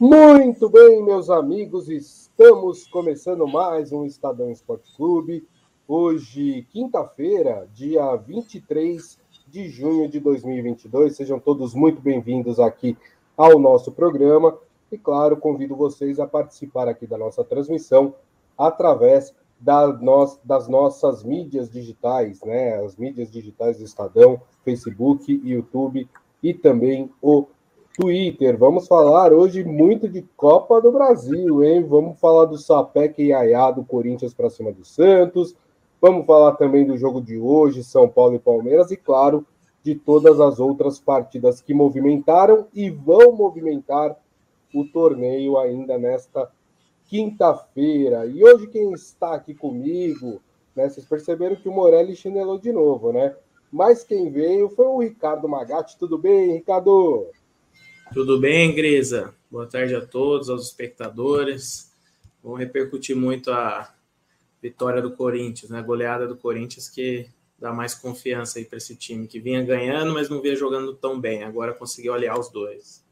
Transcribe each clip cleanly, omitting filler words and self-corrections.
Muito bem, meus amigos, estamos começando mais um Estadão Esporte Clube. Hoje, quinta-feira, dia 23 de junho de 2022. Sejam todos muito bem-vindos aqui ao nosso programa. E, claro, convido vocês a participar aqui da nossa transmissão através das nossas mídias digitais, né? As mídias digitais do Estadão, Facebook, YouTube e também o Twitter. Vamos falar hoje muito de Copa do Brasil, hein? Vamos falar do Sapeca e Yaya do Corinthians para cima do Santos. Vamos falar também do jogo de hoje, São Paulo e Palmeiras. E, claro, de todas as outras partidas que movimentaram e vão movimentar o torneio ainda nesta quinta-feira. E hoje quem está aqui comigo, né? Vocês perceberam que o Morelli chinelou de novo, né? Mas quem veio foi o Ricardo Magatti. Tudo bem, Ricardo? Tudo bem, Grisa? Boa tarde a todos, aos espectadores. Vamos repercutir muito a vitória do Corinthians, né? A goleada do Corinthians, que dá mais confiança aí para esse time que vinha ganhando, mas não vinha jogando tão bem. Agora conseguiu aliar os dois.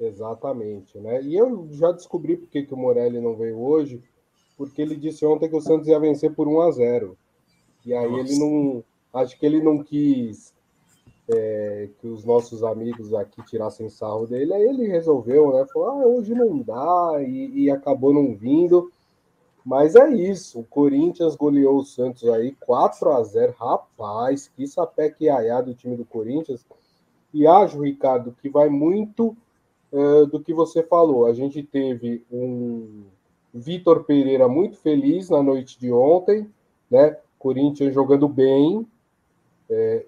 Exatamente, né? E eu já descobri por que o Morelli não veio hoje, porque ele disse ontem que o Santos ia vencer por 1-0. E aí ele não... Acho que ele não quis... que os nossos amigos aqui tirassem sarro dele, aí ele resolveu, né? Falou, hoje não dá, e acabou não vindo. Mas é isso, o Corinthians goleou o Santos aí, 4-0, rapaz, que sapeca e aiá do time do Corinthians. E acho, Ricardo, que vai muito do que você falou. A gente teve um Vitor Pereira muito feliz na noite de ontem, né? Corinthians jogando bem,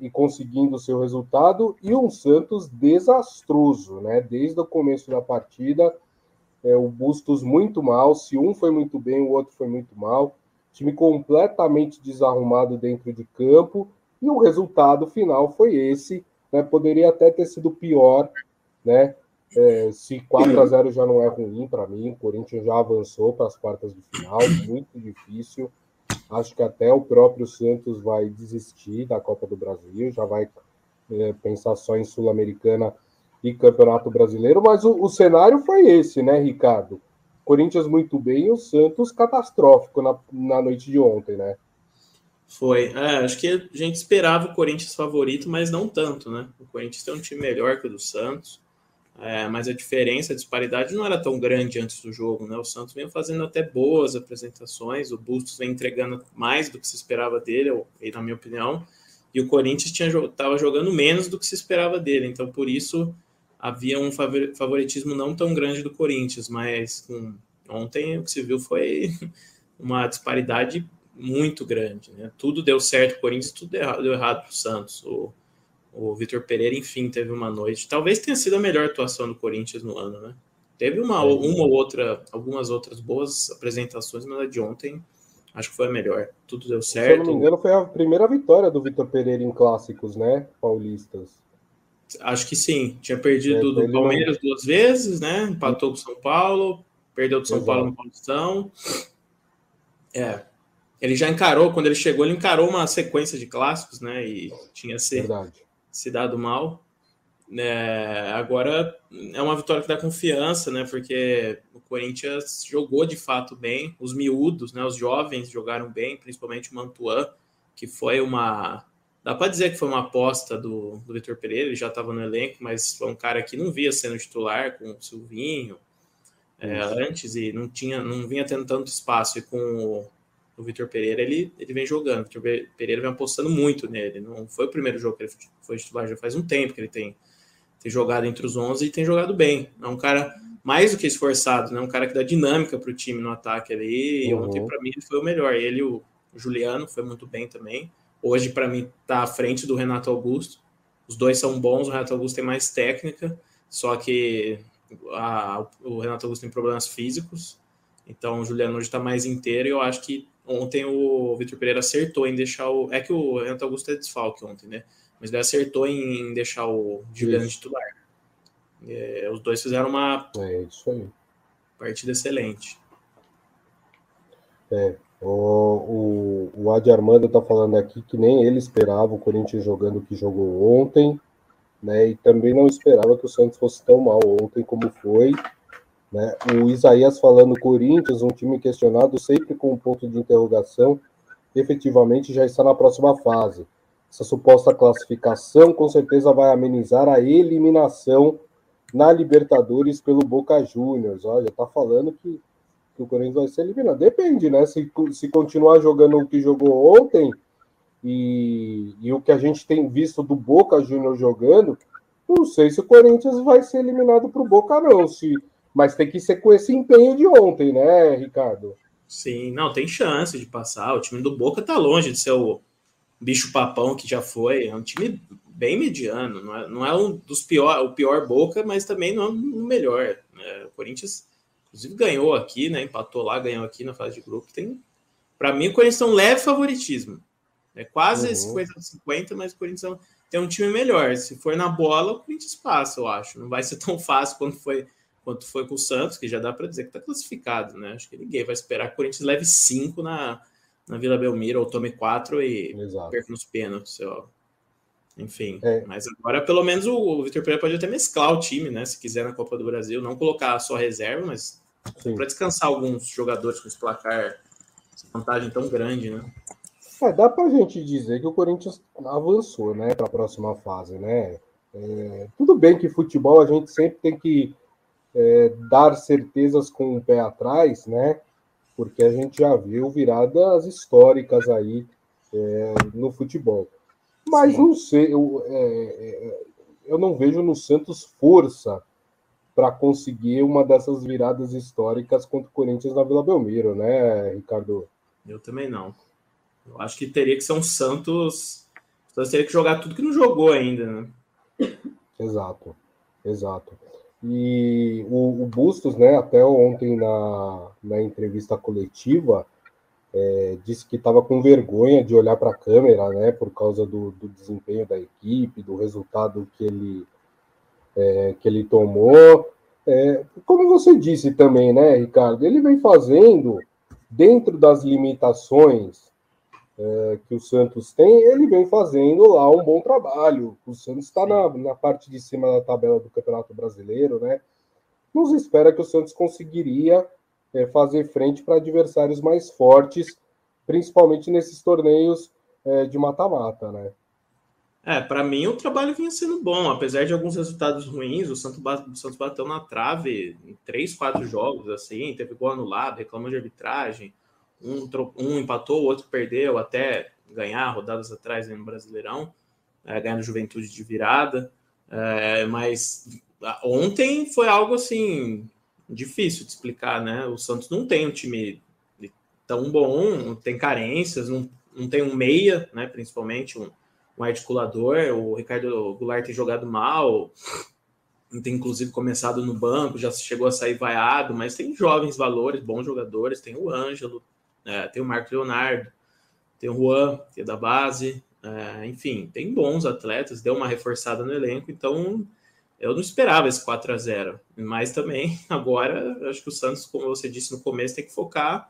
e conseguindo o seu resultado, e um Santos desastroso, né? Desde o começo da partida, o Bustos muito mal, se um foi muito bem, o outro foi muito mal, time completamente desarrumado dentro de campo, e o resultado final foi esse, né? Poderia até ter sido pior, né? Se 4-0 já não é ruim para mim, o Corinthians já avançou para as quartas de final, muito difícil. Acho que até o próprio Santos vai desistir da Copa do Brasil, já vai pensar só em Sul-Americana e Campeonato Brasileiro, mas o cenário foi esse, né, Ricardo? Corinthians muito bem e o Santos catastrófico na noite de ontem, né? Foi. Acho que a gente esperava o Corinthians favorito, mas não tanto, né? O Corinthians tem um time melhor que o do Santos, mas a diferença, a disparidade não era tão grande antes do jogo, né? O Santos vem fazendo até boas apresentações, o Bustos vem entregando mais do que se esperava dele, na minha opinião, e o Corinthians estava jogando menos do que se esperava dele, então por isso havia um favoritismo não tão grande do Corinthians, mas ontem o que se viu foi uma disparidade muito grande, né? Tudo deu certo para o Corinthians, tudo deu errado para o Santos. O Vitor Pereira, enfim, teve uma noite. Talvez tenha sido a melhor atuação do Corinthians no ano, né? Teve uma ou outra, algumas outras boas apresentações, mas a de ontem acho que foi a melhor. Tudo deu certo. Se eu não me engano, foi a primeira vitória do Vitor Pereira em clássicos, né? Paulistas. Acho que sim. Tinha perdido do Palmeiras duas vezes, né? Empatou com o São Paulo, perdeu do São Paulo no Paulistão. Ele já encarou, quando ele chegou, ele encarou uma sequência de clássicos, né? E tinha sido. Verdade. Se dado mal, agora é uma vitória que dá confiança, né? Porque o Corinthians jogou de fato bem, os miúdos, né? Os jovens jogaram bem, principalmente o Mantuan, que foi dá para dizer que foi uma aposta do Vitor Pereira, ele já estava no elenco, mas foi um cara que não via sendo titular com o Silvinho antes e não vinha tendo tanto espaço, e com o Vitor Pereira, ele vem jogando. O Vitor Pereira vem apostando muito nele. Não foi o primeiro jogo que ele foi titular, já faz um tempo que ele tem jogado entre os 11 e tem jogado bem. É um cara mais do que esforçado, né? Um cara que dá dinâmica para o time no ataque ali. E ontem, para mim, ele foi o melhor. Ele e o Juliano foi muito bem também. Hoje, para mim, está à frente do Renato Augusto. Os dois são bons. O Renato Augusto tem mais técnica, só que o Renato Augusto tem problemas físicos. Então, o Juliano hoje está mais inteiro e eu acho que ontem o Vitor Pereira acertou em deixar o... É que o Renato Augusto é desfalque ontem, né? Mas ele acertou em deixar o Juliano titular. Os dois fizeram uma partida excelente. O Adir Armando está falando aqui que nem ele esperava o Corinthians jogando o que jogou ontem, né? E também não esperava que o Santos fosse tão mal ontem como foi. Né? O Isaías falando, Corinthians, um time questionado, sempre com um ponto de interrogação, efetivamente já está na próxima fase. Essa suposta classificação com certeza vai amenizar a eliminação na Libertadores pelo Boca Juniors. Olha, tá falando que o Corinthians vai ser eliminado. Depende, né? Se continuar jogando o que jogou ontem e o que a gente tem visto do Boca Juniors jogando, não sei se o Corinthians vai ser eliminado pro Boca, não. Mas tem que ser com esse empenho de ontem, né, Ricardo? Sim, não, tem chance de passar. O time do Boca tá longe de ser o bicho papão que já foi. É um time bem mediano. Não é um dos o pior Boca, mas também não é o melhor. O Corinthians, inclusive, ganhou aqui, né? Empatou lá, ganhou aqui na fase de grupo. Para mim, o Corinthians tem um leve favoritismo. É quase 50-50, mas o Corinthians tem um time melhor. Se for na bola, o Corinthians passa, eu acho. Não vai ser tão fácil quanto foi com o Santos, que já dá para dizer que está classificado, né? Acho que ninguém vai esperar que o Corinthians leve 5 na Vila Belmiro, ou tome 4 e perca nos pênaltis, ó. Enfim, mas agora pelo menos o Vitor Pereira pode até mesclar o time, né? Se quiser na Copa do Brasil, não colocar só reserva, mas para descansar alguns jogadores com esse placar, essa vantagem tão grande, né? Dá para a gente dizer que o Corinthians avançou, né? Para a próxima fase, né? Tudo bem que futebol a gente sempre tem que dar certezas com o pé atrás, né? Porque a gente já viu viradas históricas aí no futebol. Mas não sei, eu não vejo no Santos força para conseguir uma dessas viradas históricas contra o Corinthians na Vila Belmiro, né, Ricardo? Eu também não. Eu acho que teria que ser um Santos... O Santos teria que jogar tudo que não jogou ainda, né? Exato. E o Bustos, né, até ontem na entrevista coletiva, disse que estava com vergonha de olhar para a câmera, né, por causa do desempenho da equipe, do resultado que ele tomou. Como você disse também, né, Ricardo, ele vem fazendo, dentro das limitações que o Santos tem, ele vem fazendo lá um bom trabalho. O Santos está na parte de cima da tabela do Campeonato Brasileiro, né? Nos espera que o Santos conseguiria fazer frente para adversários mais fortes, principalmente nesses torneios de mata-mata, né? Para mim o trabalho vinha sendo bom, apesar de alguns resultados ruins. O Santos bateu na trave em 3-4 jogos, assim, teve gol anulado, reclamou de arbitragem. Um empatou, o outro perdeu, até ganhar rodadas atrás, né, no Brasileirão, ganhando Juventude de virada, mas ontem foi algo assim difícil de explicar, né? O Santos não tem um time tão bom, não tem carências, não tem um meia, né, principalmente um articulador. O Ricardo Goulart tem jogado mal, tem inclusive começado no banco, já chegou a sair vaiado, mas tem jovens valores, bons jogadores. Tem o Ângelo, tem o Marco Leonardo, tem o Juan, que é da base, enfim, tem bons atletas, deu uma reforçada no elenco, então eu não esperava esse 4-0, mas também agora, acho que o Santos, como você disse no começo, tem que focar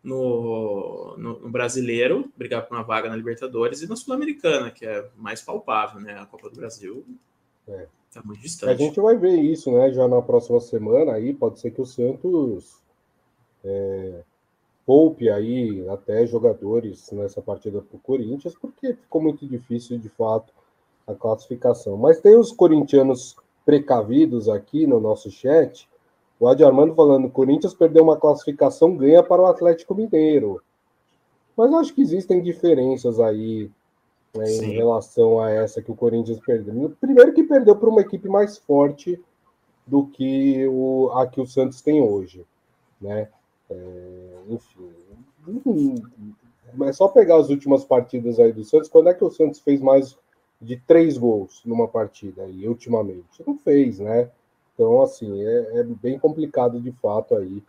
no brasileiro, brigar por uma vaga na Libertadores e na Sul-Americana, que é mais palpável, né, a Copa do Brasil. Tá muito distante. A gente vai ver isso, né, já na próxima semana. Aí pode ser que o Santos poupe aí até jogadores nessa partida para o Corinthians, porque ficou muito difícil, de fato, a classificação. Mas tem os corintianos precavidos aqui no nosso chat. O Adir Armando falando, Corinthians perdeu uma classificação, ganha para o Atlético Mineiro. Mas acho que existem diferenças aí, né, em relação a essa que o Corinthians perdeu. Primeiro que perdeu para uma equipe mais forte do que a que o Santos tem hoje, né? Enfim, mas só pegar as últimas partidas aí do Santos. Quando é que o Santos fez mais de 3 gols numa partida aí, ultimamente? Não fez, né? Então, assim, é bem complicado, de fato, aí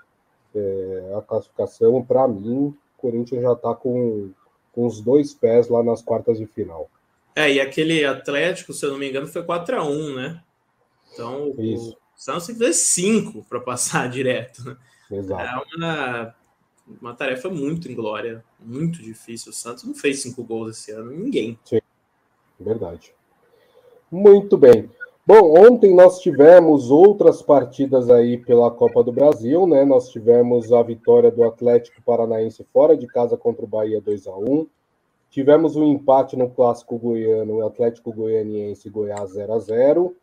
a classificação. Para mim, o Corinthians já está com os 2 pés lá nas quartas de final. E aquele Atlético, se eu não me engano, foi 4-1, né? Então, isso. O Santos tem que fazer 5 para passar direto, né? Exato. É uma tarefa muito inglória, muito difícil. O Santos não fez 5 gols esse ano, ninguém. Sim, verdade. Muito bem. Bom, ontem nós tivemos outras partidas aí pela Copa do Brasil, né? Nós tivemos a vitória do Atlético Paranaense fora de casa contra o Bahia 2-1. Tivemos um empate no Clássico Goiano, Atlético Goianiense e Goiás 0-0.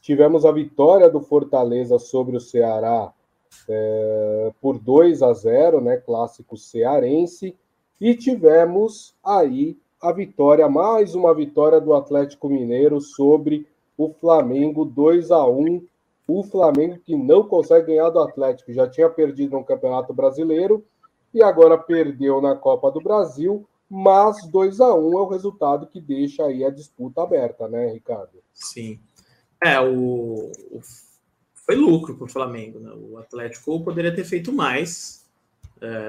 Tivemos a vitória do Fortaleza sobre o Ceará por 2-0, né? Clássico cearense. E tivemos aí a vitória, mais uma vitória do Atlético Mineiro sobre o Flamengo 2-1, o Flamengo que não consegue ganhar do Atlético, já tinha perdido no Campeonato Brasileiro e agora perdeu na Copa do Brasil, mas 2-1 é o resultado que deixa aí a disputa aberta, né, Ricardo? Sim, foi lucro para o Flamengo, né? O Atlético poderia ter feito mais,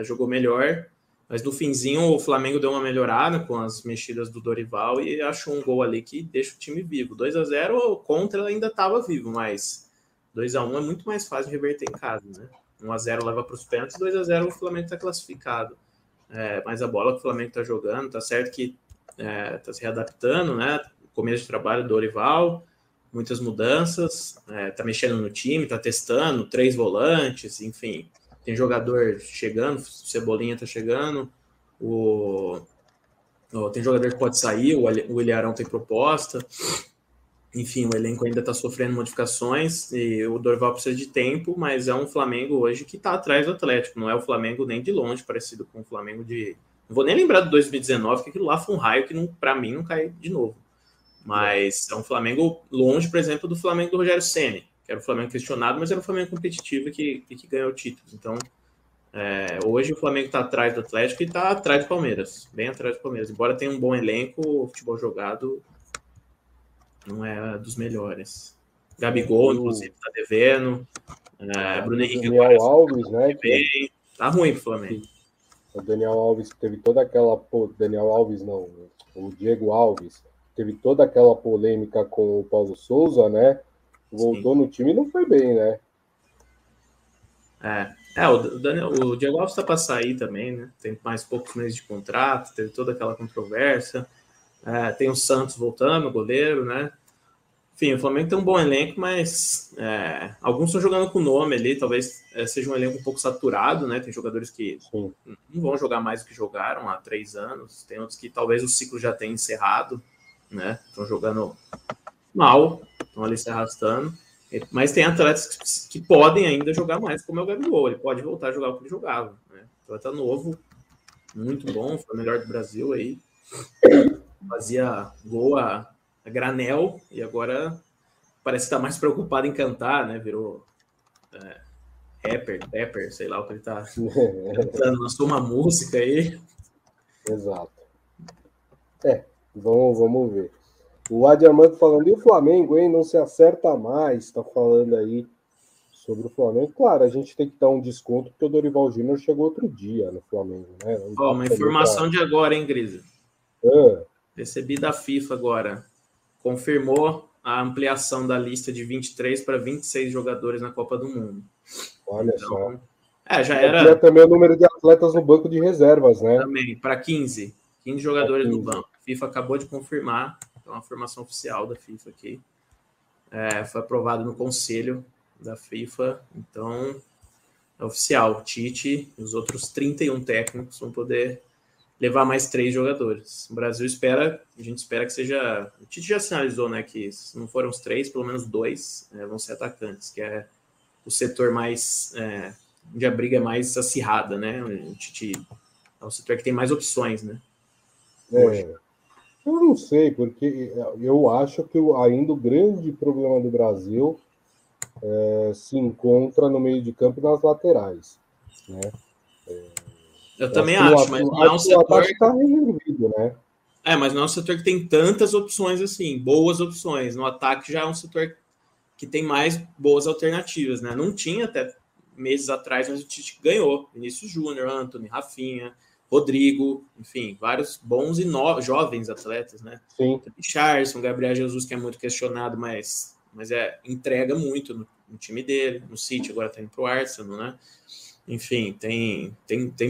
jogou melhor, mas no finzinho o Flamengo deu uma melhorada com as mexidas do Dorival e achou um gol ali que deixa o time vivo. 2-0, o Contra ainda estava vivo, mas 2-1 é muito mais fácil de reverter em casa, né? 1-0 leva para os pênaltis, 2-0 o Flamengo está classificado. Mas a bola que o Flamengo está jogando, tá certo que está se readaptando, né? Começo de trabalho do Dorival, muitas mudanças, está mexendo no time, está testando, 3 volantes, enfim... Tem jogador chegando, o Cebolinha tá chegando, tem jogador que pode sair, o Ilharão tem proposta. Enfim, o elenco ainda tá sofrendo modificações e o Dorival precisa de tempo, mas é um Flamengo hoje que tá atrás do Atlético. Não é o Flamengo nem de longe parecido com o Flamengo de... Não vou nem lembrar de 2019, que aquilo lá foi um raio que não, pra mim não cai de novo. Mas é um Flamengo longe, por exemplo, do Flamengo do Rogério Ceni. Era o Flamengo questionado, mas era o Flamengo competitivo que ganhou títulos. Então, hoje o Flamengo está atrás do Atlético e está atrás do Palmeiras. Bem atrás do Palmeiras. Embora tenha um bom elenco, o futebol jogado não é dos melhores. Gabigol, inclusive, está devendo. Bruno Henrique Daniel Alves, né? Tá ruim pro Flamengo. O Daniel Alves teve toda aquela... Daniel Alves não. O Diego Alves teve toda aquela polêmica com o Paulo Souza, né? Voltou Sim. no time e não foi bem, né? O Diego Alves tá para sair também, né? Tem mais poucos meses de contrato, teve toda aquela controvérsia. Tem o Santos voltando, goleiro, né? Enfim, o Flamengo tem um bom elenco, mas alguns estão jogando com nome ali, talvez seja um elenco um pouco saturado, né? Tem jogadores que Sim. não vão jogar mais do que jogaram há 3 anos, tem outros que talvez o ciclo já tenha encerrado, né? Estão jogando mal, estão ali se arrastando, mas tem atletas que podem ainda jogar mais, como é o Gabigol, ele pode voltar a jogar o que ele jogava, né? Então tá novo, muito bom, foi o melhor do Brasil aí, fazia gol a granel, e agora parece que tá mais preocupado em cantar, né, virou rapper, sei lá o que ele tá cantando, lançou uma música aí. Exato. Vamos ver. O Adir Armando falando, e o Flamengo, hein? Não se acerta mais, está falando aí sobre o Flamengo. Claro, a gente tem que dar um desconto, porque o Dorival Júnior chegou outro dia no Flamengo, né? Uma informação de agora, hein, Grisa? Recebi da FIFA agora. Confirmou a ampliação da lista de 23 para 26 jogadores na Copa do Mundo. Olha então, só. Já era... também o número de atletas no banco de reservas, né? Também, para 15. 15 jogadores no banco. A FIFA acabou de confirmar. É uma formação oficial da FIFA aqui. Foi aprovado no Conselho da FIFA. Então, é oficial. O Tite e os outros 31 técnicos vão poder levar mais 3 jogadores. O Brasil a gente espera que seja... O Tite já sinalizou, né, que se não foram os 3, pelo menos 2 vão ser atacantes, que é o setor mais... onde a briga é mais acirrada, né? O Tite é o setor que tem mais opções, né? Hoje. Eu não sei, porque eu acho que ainda o grande problema do Brasil se encontra no meio de campo e nas laterais, né? Eu também acho, mas não é um setor... O ataque está resolvido, né? Mas não é um setor que tem tantas opções assim, boas opções. No ataque já é um setor que tem mais boas alternativas, né? Não tinha até meses atrás, mas o Tite ganhou. Vinícius Júnior, Antony, Rafinha... Rodrigo, enfim, vários bons e jovens atletas, né? Sim. Richarlison, Gabriel Jesus, que é muito questionado, mas entrega muito no time dele, no City, agora tá indo pro Arsenal, né? Enfim, tem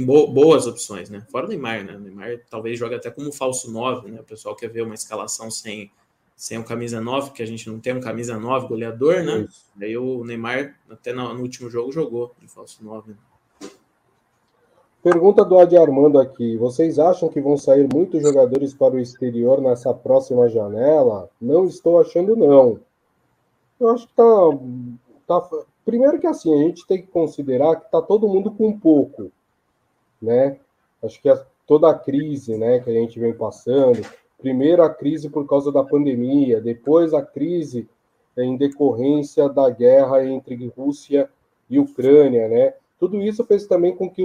boas opções, né? Fora o Neymar, né? O Neymar talvez jogue até como falso 9, né? O pessoal quer ver uma escalação sem sem o camisa 9, que a gente não tem um camisa 9 goleador, né? Isso. Daí o Neymar, até no último jogo, jogou de falso 9. Né? Pergunta do Adir Armando aqui. Vocês acham que vão sair muitos jogadores para o exterior nessa próxima janela? Não estou achando, não. Eu acho que tá... Primeiro que assim, a gente tem que considerar que tá todo mundo com pouco, né? Acho que toda a crise, né, que a gente vem passando... Primeiro a crise por causa da pandemia, depois a crise em decorrência da guerra entre Rússia e Ucrânia, né? Tudo isso fez também com que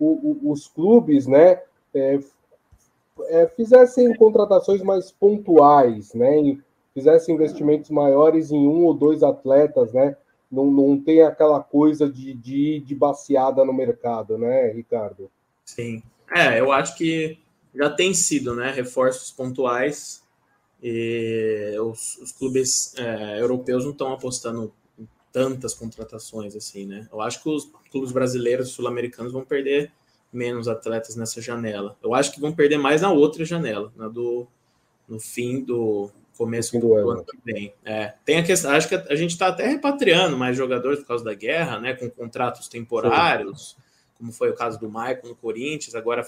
os clubes, né, fizessem contratações mais pontuais, né? E fizessem investimentos maiores em um ou dois atletas, né? Não tem aquela coisa de baciada no mercado, né, Ricardo? Sim. Eu acho que já tem sido, né, reforços pontuais, e os clubes europeus não estão apostando em tantas contratações assim, né? Eu acho que os clubes brasileiros e sul-americanos vão perder menos atletas nessa janela. Eu acho que vão perder mais na outra janela, no começo do ano que vem. Tem a questão, acho que a gente está até repatriando mais jogadores por causa da guerra, né, com contratos temporários, como foi o caso do Maicon no Corinthians, agora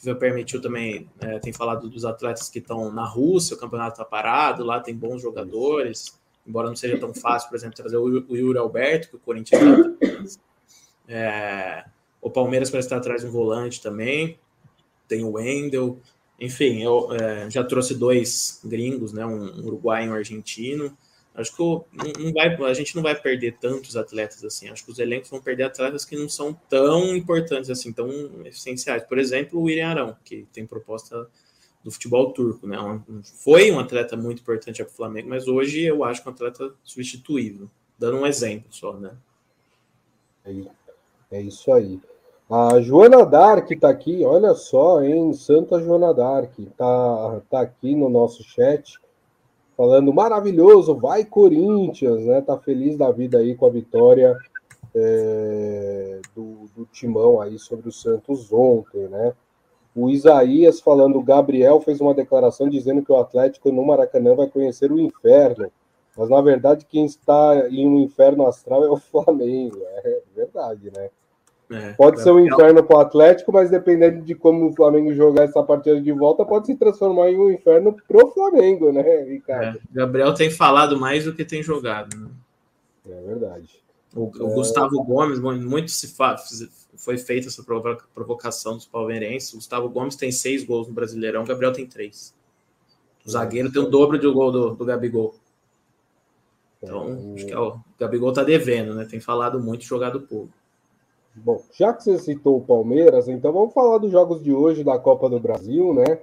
FIFA permitiu também, tem falado dos atletas que estão na Rússia, o campeonato está parado, lá tem bons jogadores, embora não seja tão fácil, por exemplo, trazer o Yuri Alberto, que o Corinthians o Palmeiras parece estar atrás de um volante também, tem o Wendel, enfim, eu já trouxe 2 gringos, né, um uruguaio e um argentino. Acho que a gente não vai perder tantos atletas assim. Acho que os elencos vão perder atletas que não são tão importantes assim, tão essenciais. Por exemplo, o William Arão, que tem proposta do futebol turco, né? Foi um atleta muito importante para o Flamengo, mas hoje eu acho que é um atleta substituível. Dando um exemplo só, né? É isso aí. A Joana Dark está aqui, olha só, hein? Santa Joana Dark está aqui no nosso chat. Falando maravilhoso, vai Corinthians, né? Tá feliz da vida aí com a vitória do Timão aí sobre o Santos ontem, né? O Isaías falando, o Gabriel fez uma declaração dizendo que o Atlético no Maracanã vai conhecer o inferno, mas na verdade quem está em um inferno astral é o Flamengo, é verdade, né? Pode ser um inferno para o Atlético, mas dependendo de como o Flamengo jogar essa partida de volta, pode se transformar em um inferno para o Flamengo, né, Ricardo? Gabriel tem falado mais do que tem jogado, né? É verdade. O Gustavo Gómez, muito foi feita essa provocação dos palmeirenses. O Gustavo Gómez tem 6 gols no Brasileirão, o Gabriel tem 3. O zagueiro tem o dobro do gol do Gabigol. Então, acho que o Gabigol está devendo, né? Tem falado muito, jogado pouco. Bom, já que você citou o Palmeiras, então vamos falar dos jogos de hoje da Copa do Brasil, né?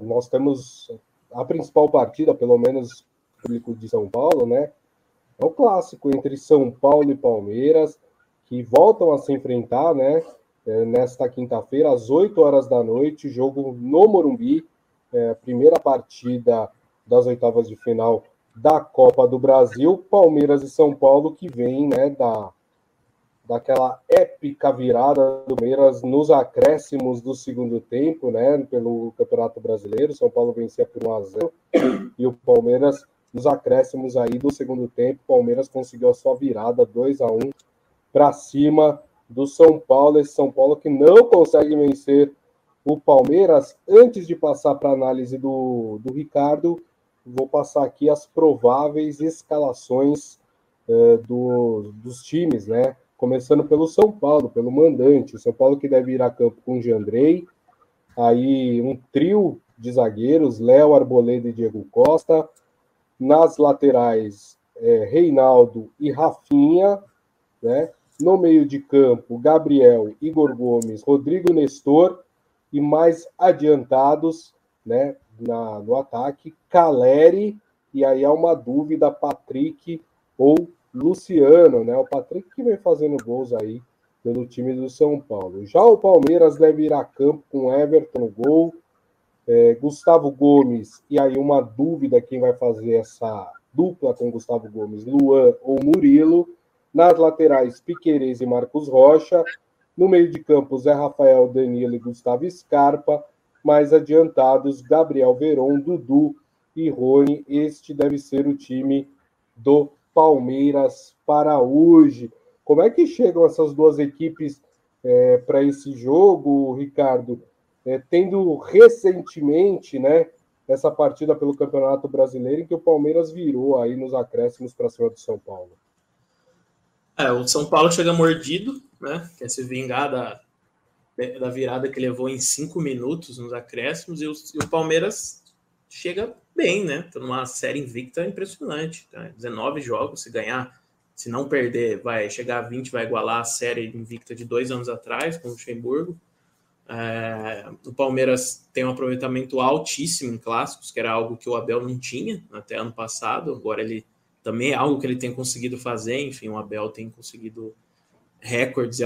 Nós temos a principal partida, pelo menos o público de São Paulo, né? É o clássico entre São Paulo e Palmeiras, que voltam a se enfrentar, né? Nesta quinta-feira, às 8 horas da noite, jogo no Morumbi, primeira partida das oitavas de final da Copa do Brasil, Palmeiras e São Paulo, que vem, né, daquela épica virada do Palmeiras nos acréscimos do segundo tempo, né, pelo Campeonato Brasileiro. São Paulo vencia por 1-0 e o Palmeiras, nos acréscimos aí do segundo tempo, o Palmeiras conseguiu a sua virada 2-1 para cima do São Paulo. Esse São Paulo que não consegue vencer o Palmeiras. Antes de passar para a análise do Ricardo, vou passar aqui as prováveis escalações dos times, né? Começando pelo São Paulo, pelo mandante. O São Paulo que deve ir a campo com o Jandrei. Aí um trio de zagueiros, Léo, Arboleda e Diego Costa. Nas laterais, Reinaldo e Rafinha, né? No meio de campo, Gabriel, Igor Gomes, Rodrigo Nestor. E mais adiantados, né, no ataque, Caleri. E aí há uma dúvida, Patrick ou Luciano, né? O Patrick que vem fazendo gols aí pelo time do São Paulo. Já o Palmeiras deve ir a campo com Everton no gol, Gustavo Gómez, e aí uma dúvida quem vai fazer essa dupla com Gustavo Gómez, Luan ou Murilo. Nas laterais, Piquerez e Marcos Rocha. No meio de campo, Zé Rafael, Danilo e Gustavo Scarpa. Mais adiantados, Gabriel Veron, Dudu e Rony. Este deve ser o time do Palmeiras para hoje. Como é que chegam essas duas equipes para esse jogo, Ricardo? Tendo recentemente, né, essa partida pelo Campeonato Brasileiro em que o Palmeiras virou aí nos acréscimos para cima do São Paulo. O São Paulo chega mordido, né? Quer se vingar da virada que levou em 5 minutos nos acréscimos, e o Palmeiras chega bem, né? Tá numa série invicta impressionante, né? 19 jogos, se ganhar, se não perder, vai chegar a 20, vai igualar a série invicta de 2 anos atrás, com o Luxemburgo. O Palmeiras tem um aproveitamento altíssimo em clássicos, que era algo que o Abel não tinha até ano passado. Agora ele também é algo que ele tem conseguido fazer. Enfim, o Abel tem conseguido recordes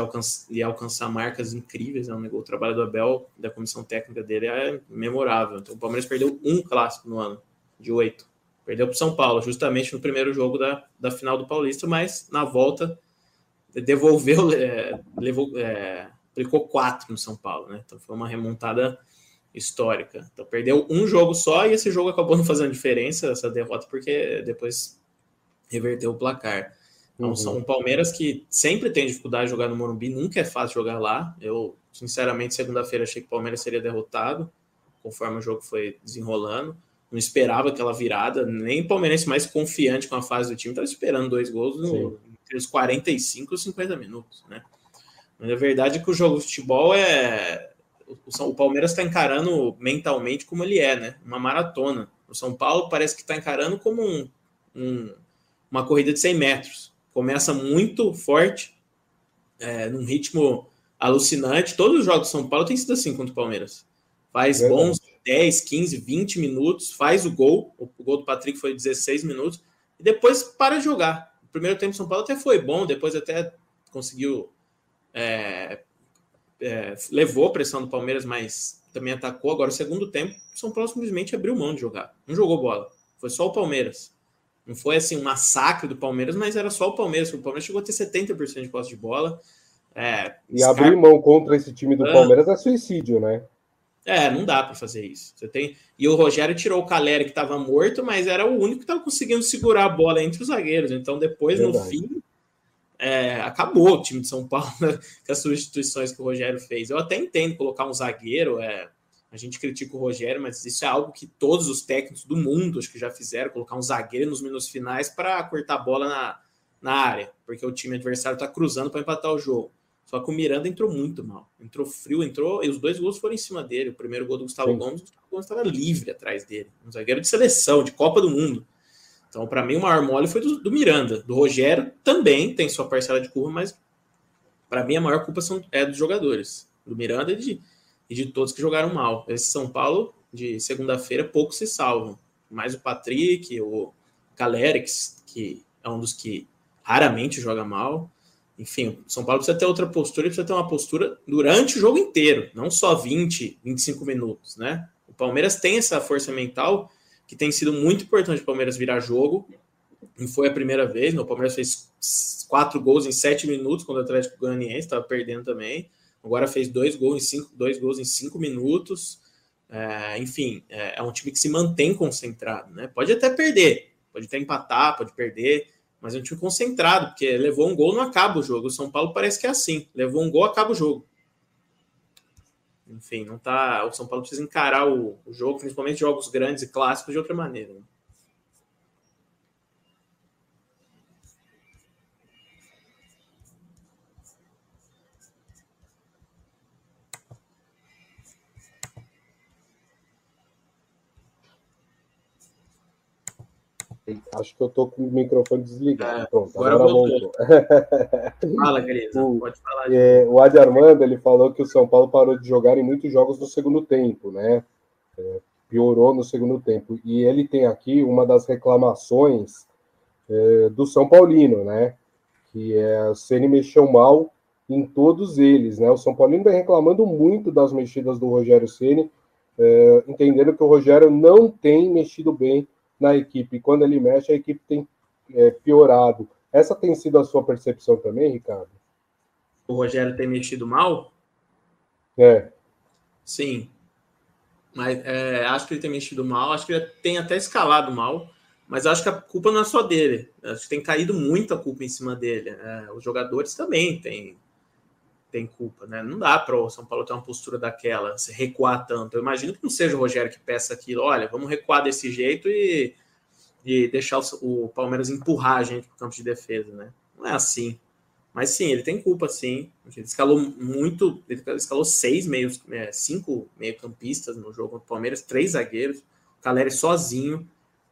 e alcançar marcas incríveis, né? O trabalho do Abel, da comissão técnica dele, é memorável. Então o Palmeiras perdeu um clássico no ano, de 8. Perdeu para o São Paulo, justamente no primeiro jogo da final do Paulista, mas na volta aplicou 4 no São Paulo, né? Então foi uma remontada histórica. Então perdeu um jogo só, e esse jogo acabou não fazendo diferença, essa derrota, porque depois reverteu o placar. Então são o Palmeiras, que sempre tem dificuldade de jogar no Morumbi, nunca é fácil jogar lá. Eu, sinceramente, segunda-feira achei que o Palmeiras seria derrotado, conforme o jogo foi desenrolando. Não esperava aquela virada, nem o palmeirense mais confiante com a fase do time estava esperando 2 gols entre os 45 e 50 minutos, né? Mas a verdade é que o jogo de futebol o Palmeiras está encarando mentalmente como ele é, né? Uma maratona. O São Paulo parece que está encarando como uma corrida de 100 metros. Começa muito forte, num ritmo alucinante. Todos os jogos do São Paulo têm sido assim contra o Palmeiras. Faz bons 10, 15, 20 minutos, faz o gol. O gol do Patrick foi 16 minutos. E depois para de jogar. O primeiro tempo do São Paulo até foi bom, depois até conseguiu... levou a pressão do Palmeiras, mas também atacou. Agora, o segundo tempo, o São Paulo simplesmente abriu mão de jogar. Não jogou bola. Foi só o Palmeiras. Não foi assim um massacre do Palmeiras, mas era só o Palmeiras. O Palmeiras chegou a ter 70% de posse de bola. Abrir mão contra esse time do Palmeiras é suicídio, né? Não dá para fazer isso. E o Rogério tirou o Caleri, que estava morto, mas era o único que estava conseguindo segurar a bola entre os zagueiros. Então, depois, no fim... acabou o time de São Paulo, né, com as substituições que o Rogério fez. Eu até entendo colocar um zagueiro, a gente critica o Rogério, mas isso é algo que todos os técnicos do mundo acho que já fizeram, colocar um zagueiro nos minutos finais para cortar a bola na área, porque o time adversário está cruzando para empatar o jogo. Só que o Miranda entrou muito mal, entrou frio, e os 2 gols foram em cima dele. O primeiro gol do Gustavo Gómez, o Gustavo Gómez estava livre atrás dele, um zagueiro de seleção, de Copa do Mundo. Então, para mim, o maior mole foi do Miranda. Do Rogério também tem sua parcela de culpa, mas para mim a maior culpa é dos jogadores. Do Miranda e de todos que jogaram mal. Esse São Paulo, de segunda-feira, poucos se salvam. Mais o Patrick, o Caleri, que é um dos que raramente joga mal. Enfim, o São Paulo precisa ter outra postura, precisa ter uma postura durante o jogo inteiro, não só 20, 25 minutos, né? O Palmeiras tem essa força mental... que tem sido muito importante o Palmeiras virar jogo. Não foi a primeira vez, o Palmeiras fez 4 gols em 7 minutos contra o Atlético Goianiense, estava perdendo também. Agora fez 2 gols em 5 minutos. É um time que se mantém concentrado, né? Pode até perder, pode até empatar, pode perder, mas é um time concentrado, porque levou um gol, não acaba o jogo. O São Paulo parece que é assim, levou um gol, acaba o jogo. Enfim, não tá. O São Paulo precisa encarar o jogo, principalmente jogos grandes e clássicos, de outra maneira. Né? Acho que eu tô com o microfone desligado. Pronto, agora voltou. Fala, Grisa. Pode falar. O Adir Armando, ele falou que o São Paulo parou de jogar em muitos jogos no segundo tempo, né? Piorou no segundo tempo. E ele tem aqui uma das reclamações do São Paulino, né? Que se ele mexeu mal em todos eles, né? O São Paulino vem reclamando muito das mexidas do Rogério Ceni, entendendo que o Rogério não tem mexido bem na equipe. Quando ele mexe, a equipe tem piorado. Essa tem sido a sua percepção também, Ricardo? O Rogério tem mexido mal? Sim. Mas acho que ele tem mexido mal, acho que ele tem até escalado mal, mas acho que a culpa não é só dele. Acho que tem caído muita culpa em cima dele. Os jogadores também têm culpa, né? Não dá para o São Paulo ter uma postura daquela, se recuar tanto. Eu imagino que não seja o Rogério que peça aquilo. Olha, vamos recuar desse jeito e deixar o Palmeiras empurrar a gente para o campo de defesa, né? Não é assim. Mas sim, ele tem culpa, sim. Ele escalou muito, ele escalou 5 meio-campistas no jogo contra o Palmeiras, 3 zagueiros, o Caleri sozinho.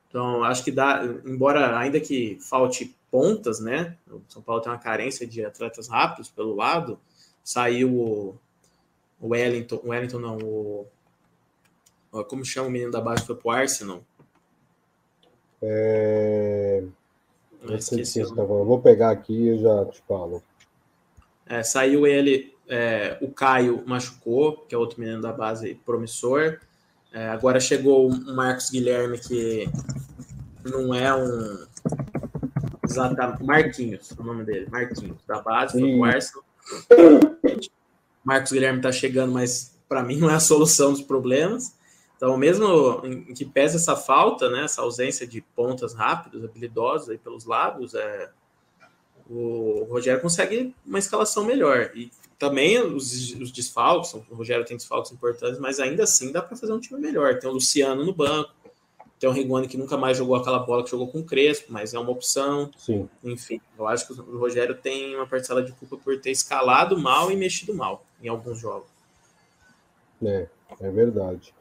Então, acho que dá, embora ainda que falte pontas, né? O São Paulo tem uma carência de atletas rápidos pelo lado. Saiu o Wellington, como chama o menino da base, foi pro Arsenal. Vou pegar aqui e eu já te falo. Saiu ele, o Caio machucou, que é outro menino da base promissor. Agora chegou o Marcos Guilherme, que não é um... Marquinhos, o nome dele. Marquinhos, da base, foi o Arsenal. Marcos Guilherme tá chegando, mas para mim não é a solução dos problemas. Então, mesmo em que pese essa falta, né, essa ausência de pontas rápidos, habilidosos aí pelos lados, o Rogério consegue uma escalação melhor. E também os desfalques, o Rogério tem desfalques importantes, mas ainda assim dá para fazer um time melhor. Tem o Luciano no banco, tem o Rigoni que nunca mais jogou aquela bola que jogou com o Crespo, mas é uma opção. Sim. Enfim, eu acho que o Rogério tem uma parcela de culpa por ter escalado mal e mexido mal em alguns jogos. É verdade.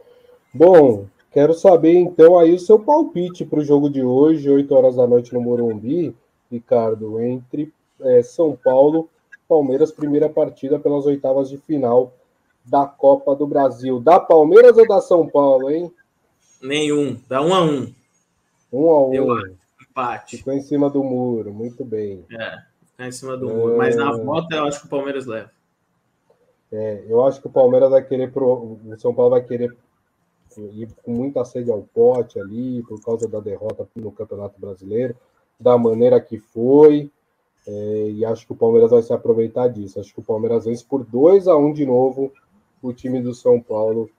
Bom, quero saber então aí o seu palpite para o jogo de hoje, 8 horas da noite no Morumbi, Ricardo, entre São Paulo e Palmeiras, primeira partida pelas oitavas de final da Copa do Brasil. Da Palmeiras ou da São Paulo, hein? Nenhum, dá 1-1. 1-1. Eu acho, empate. Ficou em cima do muro, muito bem. Ficou em cima do muro, mas na volta eu acho que o Palmeiras leva. Eu acho que o Palmeiras vai querer, o São Paulo vai querer ir com muita sede ao pote ali, por causa da derrota no Campeonato Brasileiro, da maneira que foi, e acho que o Palmeiras vai se aproveitar disso. Acho que o Palmeiras vence por 2-1 de novo o time do São Paulo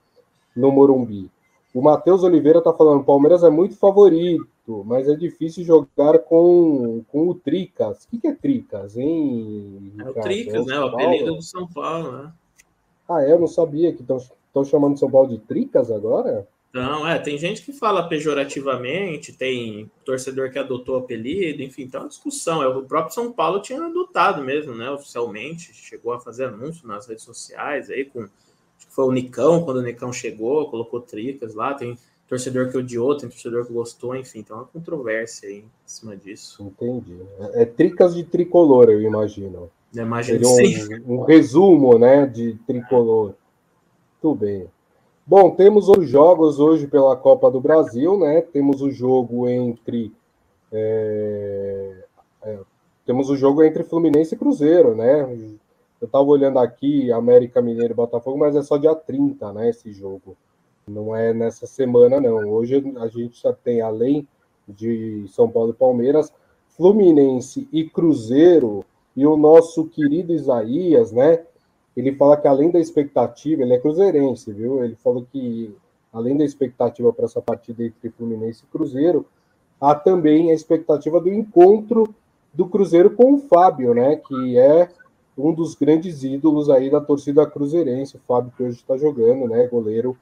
no Morumbi. O Matheus Oliveira está falando, o Palmeiras é muito favorito, mas é difícil jogar com o Tricas. O que é Tricas, hein? É o Tricas, né? O apelido do São Paulo, né? Eu não sabia que estão chamando São Paulo de Tricas agora? Não, tem gente que fala pejorativamente, tem torcedor que adotou o apelido, enfim, tá uma discussão. O próprio São Paulo tinha adotado mesmo, né, oficialmente, chegou a fazer anúncio nas redes sociais, aí com, acho que foi o Nicão, quando o Nicão chegou, colocou Tricas lá, tem torcedor que odiou, tem torcedor que gostou, enfim, tem uma controvérsia aí em cima disso. Entendi. É Tricas de tricolor, eu imagino. Eu imagino sim. Um resumo, né, de tricolor. Muito bem. Bom, temos os jogos hoje pela Copa do Brasil, né? Temos o jogo entre Fluminense e Cruzeiro, né? Eu estava olhando aqui, América Mineiro e Botafogo, mas é só dia 30, né? Esse jogo. Não é nessa semana, não. Hoje a gente já tem, além de São Paulo e Palmeiras, Fluminense e Cruzeiro, e o nosso querido Isaías, né? Ele fala que além da expectativa, ele é cruzeirense, viu? Ele falou que além da expectativa para essa partida entre Fluminense e Cruzeiro, há também a expectativa do encontro do Cruzeiro com o Fábio, né? Que é um dos grandes ídolos aí da torcida cruzeirense, o Fábio que hoje está jogando, né? Goleiro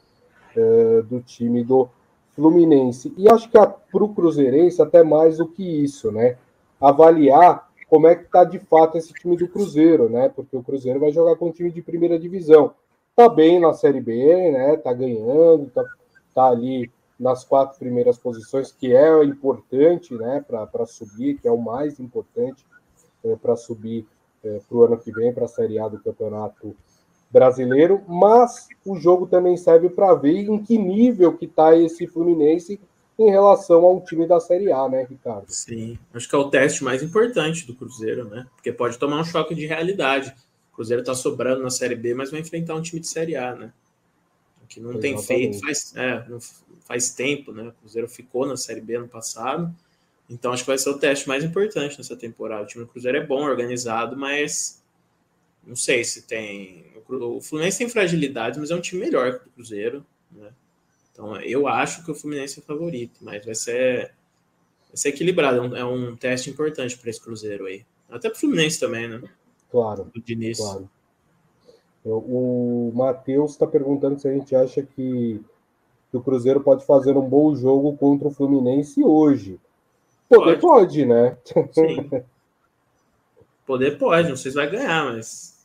do time do Fluminense. E acho que para o cruzeirense até mais do que isso, né? Avaliar como é que está de fato esse time do Cruzeiro, né? Porque o Cruzeiro vai jogar com um time de primeira divisão. Está bem na Série B, né? Está ganhando, está ali nas 4 primeiras posições, que é importante, né? Para subir, que é o mais importante para subir para o ano que vem, para a Série A do Campeonato Brasileiro. Mas o jogo também serve para ver em que nível que está esse Fluminense em relação a um time da Série A, né, Ricardo? Sim, acho que é o teste mais importante do Cruzeiro, né? Porque pode tomar um choque de realidade. O Cruzeiro tá sobrando na Série B, mas vai enfrentar um time de Série A, né? Que não tem feito faz tempo, né? O Cruzeiro ficou na Série B ano passado, então acho que vai ser o teste mais importante nessa temporada. O time do Cruzeiro é bom, organizado, mas não sei se tem... O Fluminense tem fragilidades, mas é um time melhor que o Cruzeiro, né? Então, eu acho que o Fluminense é favorito, mas vai ser equilibrado. É um teste importante para esse Cruzeiro aí. Até para o Fluminense também, né? Claro. O Diniz. Claro. O Matheus está perguntando se a gente acha que o Cruzeiro pode fazer um bom jogo contra o Fluminense hoje. Pode, né? Sim. Poder pode, não sei se vai ganhar, mas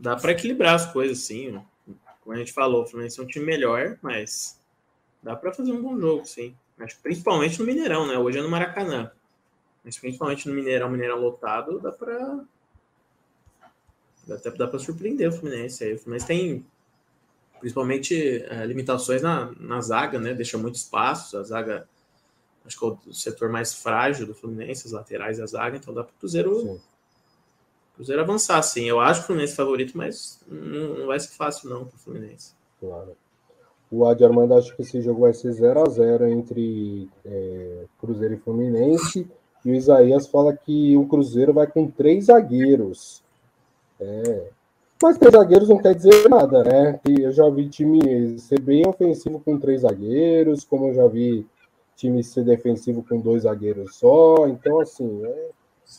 dá para equilibrar as coisas, sim. Como a gente falou, o Fluminense é um time melhor, mas dá para fazer um bom jogo, sim. Mas principalmente no Mineirão, né? Hoje é no Maracanã. Mas principalmente no Mineirão lotado, dá para surpreender o Fluminense. Aí o Fluminense tem, principalmente, limitações na zaga, né? Deixa muito espaço, a zaga... Acho que é o setor mais frágil do Fluminense, as laterais e a zaga, então dá para o Cruzeiro avançar, sim. Eu acho o Fluminense favorito, mas não vai ser fácil não para o Fluminense. Claro. O Adir Armando acha que esse jogo vai ser 0-0 entre Cruzeiro e Fluminense, e o Isaías fala que o Cruzeiro vai com 3 zagueiros. Mas 3 zagueiros não quer dizer nada, né? Eu já vi time ser bem ofensivo com 3 zagueiros, como eu já vi time ser defensivo com 2 zagueiros só, então assim,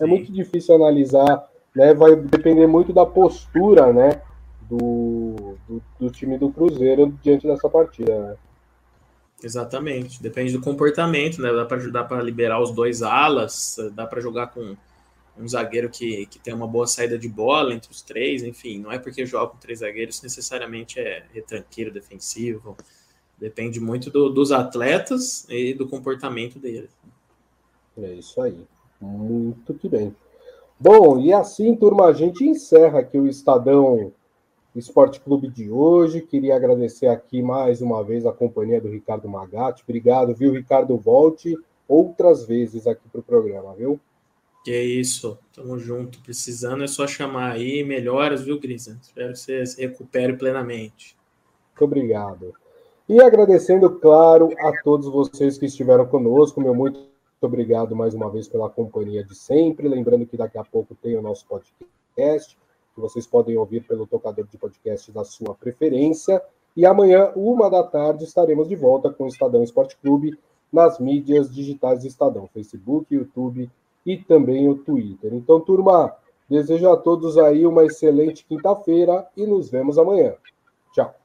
é muito difícil analisar, né? Vai depender muito da postura, né, do time do Cruzeiro diante dessa partida, né? Exatamente, depende do comportamento, né? Dá para liberar os 2 alas, dá para jogar com um zagueiro que tem uma boa saída de bola entre os 3, enfim, não é porque joga com 3 zagueiros necessariamente é retranqueiro defensivo. Depende muito dos atletas e do comportamento deles. É isso aí. Muito que bem. Bom, e assim, turma, a gente encerra aqui o Estadão Esporte Clube de hoje. Queria agradecer aqui mais uma vez a companhia do Ricardo Magatti. Obrigado, viu, Ricardo? Volte outras vezes aqui para o programa, viu? Que é isso. Tamo junto. Precisando é só chamar aí. Melhoras, viu, Grisa? Espero que você se recupere plenamente. Muito obrigado. E agradecendo, claro, a todos vocês que estiveram conosco, meu muito obrigado mais uma vez pela companhia de sempre, lembrando que daqui a pouco tem o nosso podcast, que vocês podem ouvir pelo tocador de podcast da sua preferência, e amanhã, 13h, estaremos de volta com o Estadão Esporte Clube nas mídias digitais do Estadão, Facebook, YouTube e também o Twitter. Então, turma, desejo a todos aí uma excelente quinta-feira e nos vemos amanhã. Tchau!